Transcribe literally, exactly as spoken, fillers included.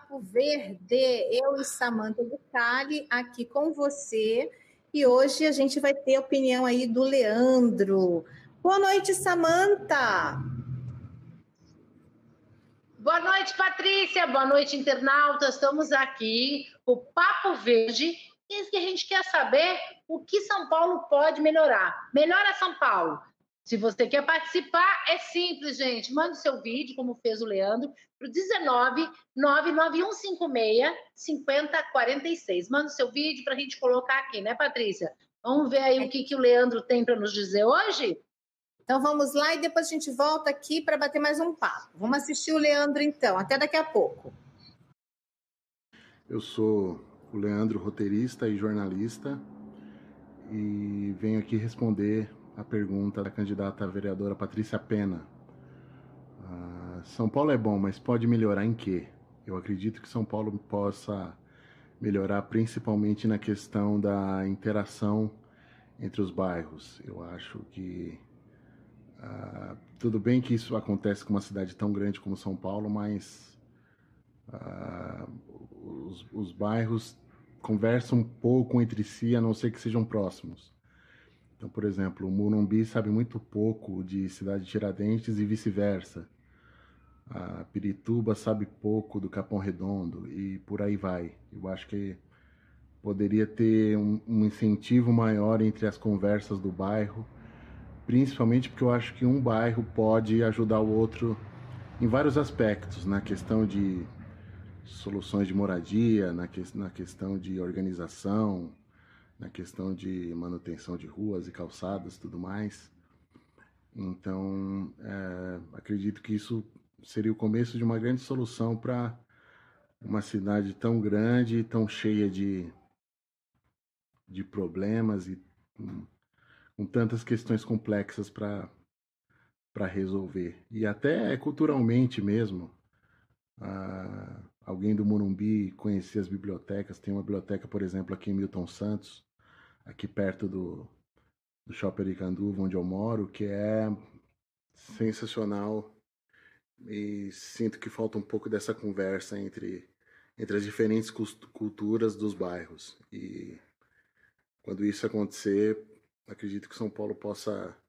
Papo Verde, eu e Samanta Ducali aqui com você, e hoje a gente vai ter a opinião aí do Leandro. Boa noite, Samanta! Boa noite, Patrícia, boa noite, internautas, estamos aqui, o Papo Verde, e isso que a gente quer saber, o que São Paulo pode melhorar. Melhora São Paulo! Se você quer participar, é simples, gente. Mande o seu vídeo, como fez o Leandro, para o dezenove, nove nove um cinco seis, cinco zero quatro seis. Manda o seu vídeo para a gente colocar aqui, né, Patrícia? Vamos ver aí o que, que o Leandro tem para nos dizer hoje? Então vamos lá e depois a gente volta aqui para bater mais um papo. Vamos assistir o Leandro, então. Até daqui a pouco. Eu sou o Leandro, roteirista e jornalista, e venho aqui responder a pergunta da candidata à vereadora Patrícia Pena. Ah, São Paulo é bom, mas pode melhorar em quê? Eu acredito que São Paulo possa melhorar principalmente na questão da interação entre os bairros. Eu acho que ah, tudo bem que isso acontece com uma cidade tão grande como São Paulo, mas ah, os, os bairros conversam um pouco entre si, a não ser que sejam próximos. Então, por exemplo, o Morumbi sabe muito pouco de Cidade Tiradentes e vice-versa. A Pirituba sabe pouco do Capão Redondo e por aí vai. Eu acho que poderia ter um, um incentivo maior entre as conversas do bairro, principalmente porque eu acho que um bairro pode ajudar o outro em vários aspectos, na questão de soluções de moradia, na, que, na questão de organização, na questão de manutenção de ruas e calçadas e tudo mais. Então, é, acredito que isso seria o começo de uma grande solução para uma cidade tão grande e tão cheia de, de problemas e com, com tantas questões complexas para resolver. E até culturalmente mesmo, a, alguém do Morumbi conhecer as bibliotecas. Tem uma biblioteca, por exemplo, aqui em Milton Santos, aqui perto do, do Shopping Aricanduva, onde eu moro, que é sensacional, e sinto que falta um pouco dessa conversa entre, entre as diferentes culturas dos bairros, e quando isso acontecer, acredito que São Paulo possa